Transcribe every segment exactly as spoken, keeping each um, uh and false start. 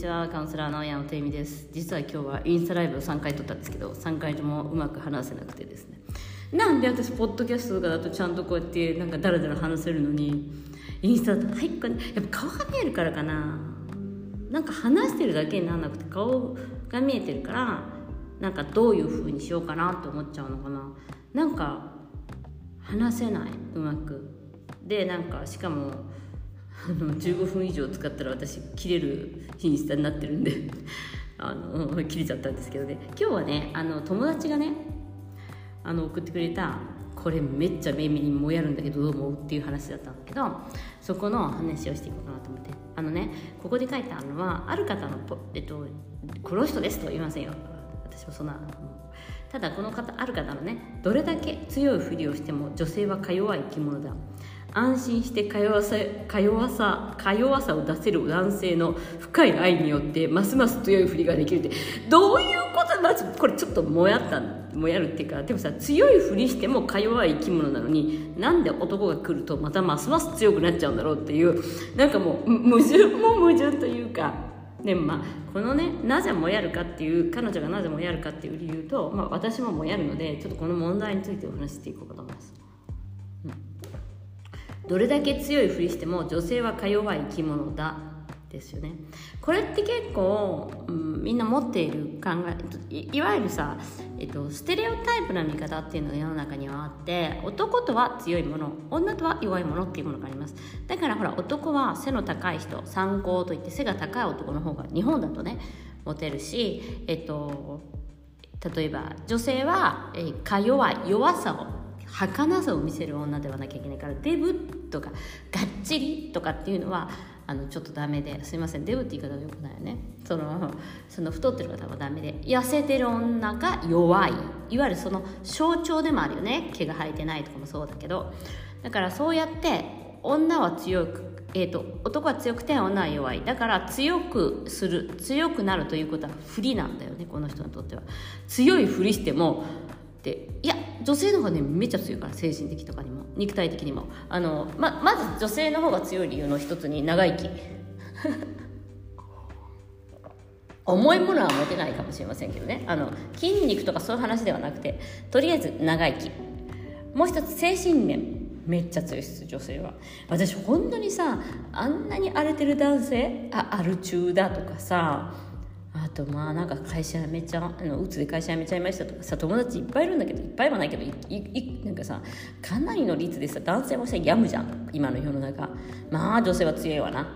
にちは、カウンセラーの矢野ていみです。実は今日はインスタライブをさんかい撮ったんですけど、さんかいともうまく話せなくてですね、なんで私ポッドキャストとかだとちゃんとこうやってなんかダラダラ話せるのに、インスタだとはい、これやっぱ顔が見えるからかな、なんか話してるだけにならなくて顔が見えてるから、なんかどういう風にしようかなって思っちゃうのかな。なんか話せない、うまくで、なんかしかもあのじゅうごふん以上使ったら私切れるインスタになってるんであの切れちゃったんですけどね。今日はね、あの友達がね、あの送ってくれた、これめっちゃ目にもやるんだけどどう思うっていう話だったんだけど、そこの話をしていこうかなと思って、あのね、ここで書いてあるのはある方のポ、えっと、この人ですとは言いませんよ、私もそんな。ただこの方、ある方のね、どれだけ強いふりをしても女性はか弱い生き物だ、安心してか弱さ、か弱さ、か弱さを出せる男性の深い愛によってますます強いふりができるって、どういうことだ。これちょっともやったもやるっていうか、でもさ、強いふりしてもか弱い生き物なのに、なんで男が来るとまたますます強くなっちゃうんだろうっていう、なんかもう矛盾も矛盾というか。でもまあこのね、なぜもやるかっていう、彼女がなぜもやるかっていう理由と、まあ、私ももやるので、ちょっとこの問題についてお話していこうかと思います、うん、どれだけ強いふりしても女性はか弱い生き物だですよね。これって結構、うん、みんな持っている考え、 い, いわゆるさ、えっと、ステレオタイプな見方っていうのが世の中にはあって、男とは強いもの、女とは弱いものっていうものがあります。だからほら、男は背の高い人、三高といって背が高い男の方が日本だとねモテるし、えっと、例えば女性は、えー、か弱い、弱さを、儚さを見せる女ではなきゃいけないから、デブとかガッチリとかっていうのはあのちょっとダメで、すいません、デブって言い方はよくないよね。その、その太ってる方はダメで、痩せてる女が弱い、いわゆるその象徴でもあるよね。毛が生えてないとかもそうだけど、だからそうやって女は強く、えーと、男は強くて女は弱い、だから強くする、強くなるということは不利なんだよね、この人にとっては。強いふりしてもで、いや女性の方がねめっちゃ強いから、精神的とかにも肉体的にも、あの ま, まず女性の方が強い理由の一つに、長生き重いものは持てないかもしれませんけどね、あの筋肉とかそういう話ではなくて、とりあえず長生き。もう一つ、精神面めっちゃ強いです、女性は。私本当にさ、あんなに荒れてる男性、あアル中だとかさ、あとまあなんか会社辞めちゃう、あのうつで会社辞めちゃいましたとかさ、友達いっぱいいるんだけど、いっぱいはないけど、いいなんかさ、かなりの率でさ、男性もさ病むじゃん今の世の中。まあ女性は強いわな、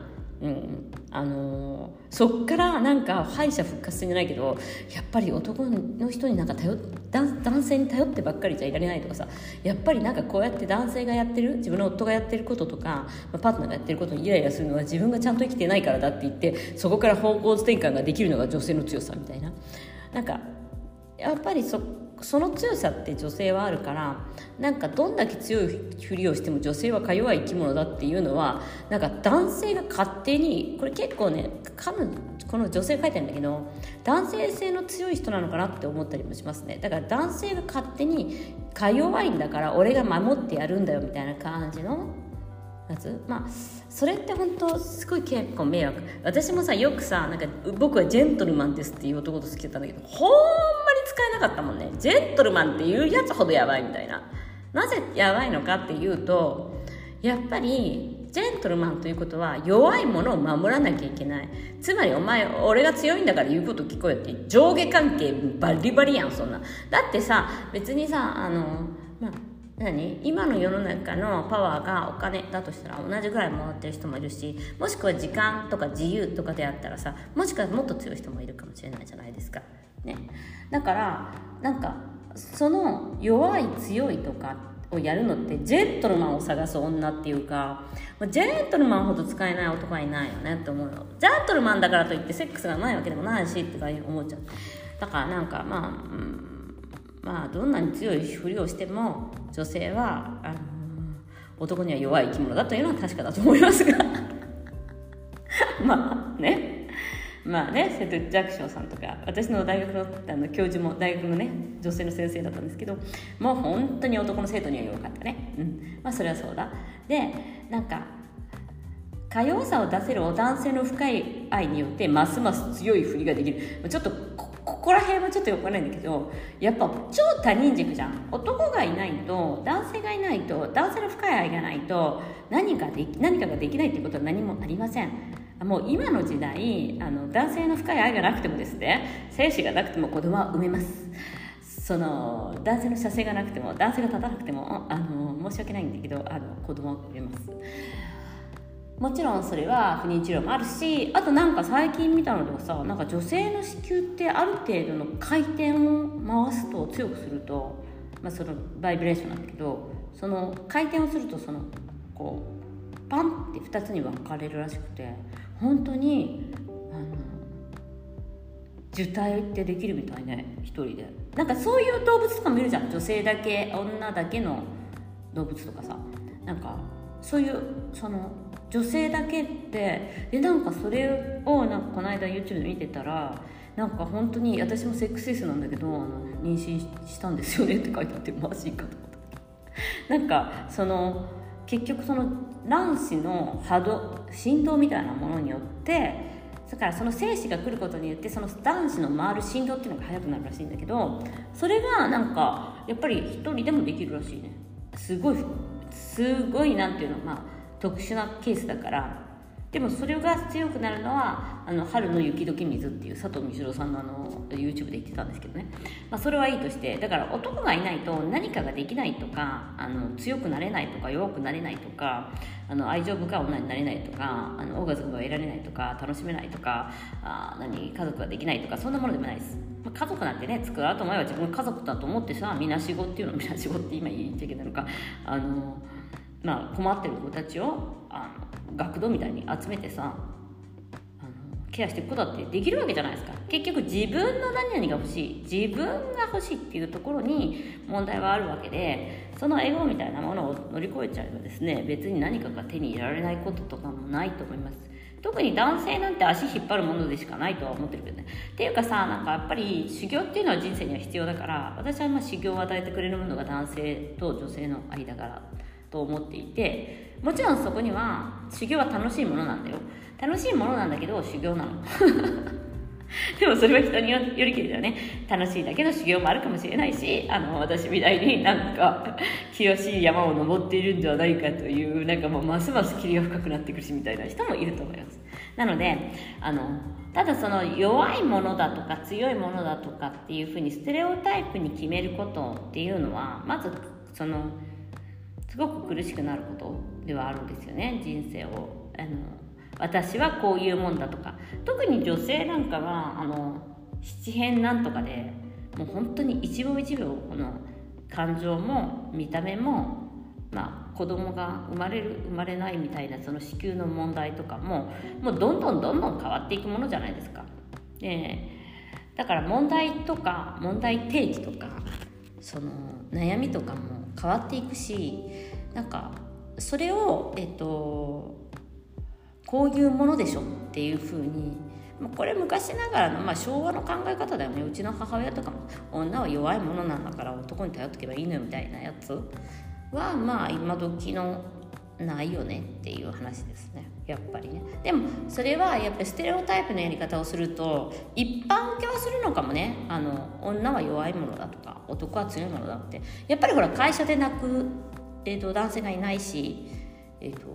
うん、あのー、そっからなんか敗者復活戦じゃないけど、やっぱり男の人になんか頼っ 男, 男性に頼ってばっかりじゃいられないとかさ、やっぱりなんかこうやって男性がやってる、自分の夫がやってることとか、まあ、パートナーがやってることにイライラするのは自分がちゃんと生きてないからだって言って、そこから方向転換ができるのが女性の強さみたいな、なんかやっぱりそその強さって女性はあるから、なんかどんだけ強いふりをしても女性はか弱い生き物だっていうのは、なんか男性が勝手に、これ結構ね、彼この女性書いてあるんだけど、男性性の強い人なのかなって思ったりもしますね。だから男性が勝手にか弱いんだから俺が守ってやるんだよみたいな感じのやつ。まあそれって本当すごい結構迷惑。私もさ、よくさ、なんか僕はジェントルマンですっていう男と好きだったんだけど、ほんまに使えなかったもんね。ジェントルマンっていうやつほどやばいみたいな。なぜやばいのかっていうと、やっぱりジェントルマンということは弱いものを守らなきゃいけない、つまりお前俺が強いんだから言うこと聞こえって上下関係バリバリやん、そんな。だってさ、別にさ、あのまあ何、今の世の中のパワーがお金だとしたら同じぐらいもらってる人もいるし、もしくは時間とか自由とかであったらさ、もしくはもっと強い人もいるかもしれないじゃないですか、ね、だからなんかその弱い強いとかをやるのって、ジェントルマンを探す女っていうか、ジェントルマンほど使えない男はいないよねって思うの。ジェントルマンだからといってセックスがないわけでもないしって思っちゃう。だからなんかまあ、うんまあ、どんなに強いふりをしても女性はあの男には弱い生き物だというのは確かだと思いますがまあね、まあね、セド・ジャクションさんとか、私の大学 の, あの教授も大学のね女性の先生だったんですけど、もう本当に男の生徒には弱かったね、うん、まあそれはそうだ。で、なんか多様さを出せるお男性の深い愛によってますます強い振りができる。ちょっと こ, ここら辺はちょっとよくないんだけど、やっぱ超他人軸じゃん。男がいないと、男性がいないと、男性の深い愛がないと 何, がで何かができないってことは何もありません。もう今の時代、あの男性の深い愛がなくてもですね、精子がなくても子供は産めます。その男性の射精がなくても、男性が立たなくても、あの申し訳ないんだけど、あの子供は産めます。もちろんそれは不妊治療もあるし、あとなんか最近見たのではさ、なんか女性の子宮ってある程度の回転を回すと、強くすると、まあ、そのバイブレーションなんだけど、その回転をするとそのこうパンってふたつに分かれるらしくて、本当にあの受胎ってできるみたいね、一人で。なんかそういう動物とか見るじゃん、女性だけ、女だけの動物とかさ、なんかそういうその女性だけって、でなんかそれをなんかこの間 YouTube で見てたら、なんか本当に私もセックスレスなんだけど、あの妊娠したんですよねって書いてあって、マジかと思ったなんかその結局その卵子の波動振動みたいなものによって、だからその精子が来ることによって、その卵子の回る振動っていうのが速くなるらしいんだけど、それがなんかやっぱり一人でもできるらしいね。すごいすごいなんていうの、まあ特殊なケースだから。でもそれが強くなるのは、あの春の雪解け水っていう佐藤みちろさん の, あの YouTube で言ってたんですけどね、まあ、それはいいとして、だから男がいないと何かができないとか、あの強くなれないとか、弱くなれないとか、あの愛情深い女になれないとか、あのオーガズムが得られないとか、楽しめないとか、あ何家族ができないとか、そんなものでもないです。まあ、家族なんてね、作ろうと思えば自分家族だと思ってさ、みなしごっていうの、みなしごって今言っちゃいけないのか、あのまあ、困ってる子たちをあの学童みたいに集めてさ、あのケアしていくことだってできるわけじゃないですか。結局自分の何々が欲しい、自分が欲しいっていうところに問題はあるわけで、そのエゴみたいなものを乗り越えちゃえばですね、別に何かが手に入れられないこととかもないと思います。特に男性なんて足引っ張るものでしかないとは思ってるけどね。っていうかさ、なんかやっぱり修行っていうのは人生には必要だから、私はまあ修行を与えてくれるものが男性と女性の間からと思っていて、もちろんそこには修行は楽しいものなんだよ。楽しいものなんだけど修行なのでもそれは人によりきりだよね。楽しいだけの修行もあるかもしれないし、あの私みたいになんか清しい山を登っているんではないかという、なんかもうますます霧が深くなってくるしみたいな人もいると思います。なのであのただその弱いものだとか強いものだとかっていうふうにステレオタイプに決めることっていうのは、まずそのすごく苦しくなることではあるんですよね、人生を。あの私はこういうもんだとか、特に女性なんかはあの七変なんとかで、もう本当に一秒一秒この感情も見た目も、まあ、子供が生まれる生まれないみたいな、その子宮の問題とかも、もうどんどんどんどん変わっていくものじゃないですか。でだから問題とか問題提起とか、その悩みとかも変わっていくし、なんかそれを、えっと、こういうものでしょっていう風に、これ昔ながらの、まあ、昭和の考え方だよね。うちの母親とかも、女は弱いものなんだから男に頼っておけばいいのよみたいなやつは、まあ今時のないよねっていう話ですね、やっぱりね。でもそれはやっぱりステレオタイプのやり方をすると一般受けはするのかもね。あの女は弱いものだとか男は強いものだって、やっぱりほら会社で泣く、えー、と男性がいないし、えー、と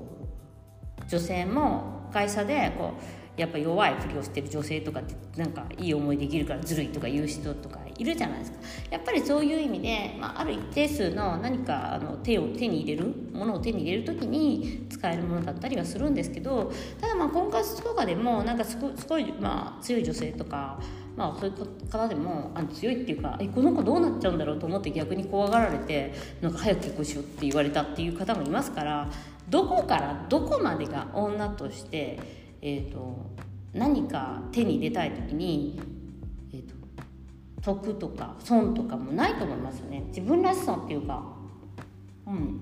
女性も会社でこうやっぱ弱いふりをしてる女性とかって、なんかいい思いできるからずるいとか言う人とかいるじゃないですか。やっぱりそういう意味で、まあ、ある一定数の何かあの手を手に入れるものを手に入れるときに使えるものだったりはするんですけど、ただまあ婚活とかでもなんかすご、すごい、まあ、強い女性とか、まあ、そういう方でもあの強いっていうか、えこの子どうなっちゃうんだろうと思って逆に怖がられて、なんか早く結婚しようって言われたっていう方もいますから、どこからどこまでが女として、えーと、何か手に入れたいときに、えーと、得とか損とかもないと思いますよね。自分らしさっていうか、うん、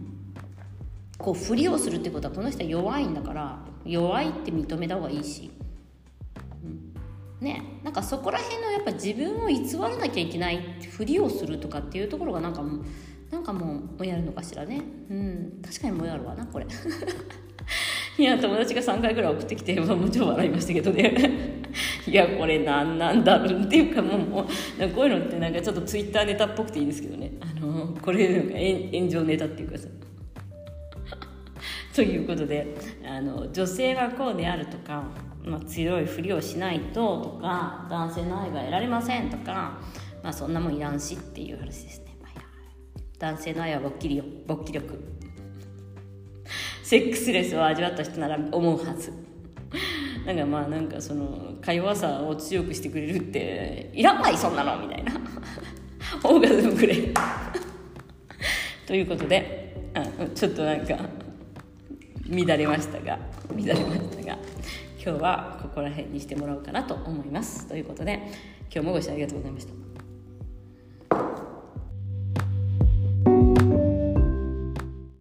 こうふりをするってことは、この人は弱いんだから弱いって認めた方がいいし、うん、ね、なんかそこら辺のやっぱ自分を偽らなきゃいけないふりをするとかっていうところがなんかもうなんかもうもやるのかしらね。うん、確かにもやるわなこれいや友達がさんかいぐらい送ってきて、もう超笑いましたけどねいやこれ何なんだろうっていうか、もう、もうなんかこういうのってなんかちょっとツイッターネタっぽくていいんですけどね、あのこれ炎上ネタっていうかさということで、あの女性はこうであるとか、まあ、強いふりをしないととか、男性の愛が得られませんとか、まあ、そんなもんいらんしっていう話ですね。男性の愛は勃起力、勃起力セックスレスを味わった人なら思うはず。なんかまあなんかそのか弱さを強くしてくれるっていらないそんなのみたいなオーガズムくれということで、あちょっとなんか乱れましたが乱れましたが今日はここら辺にしてもらおうかなと思います。ということで今日もご視聴ありがとうございました。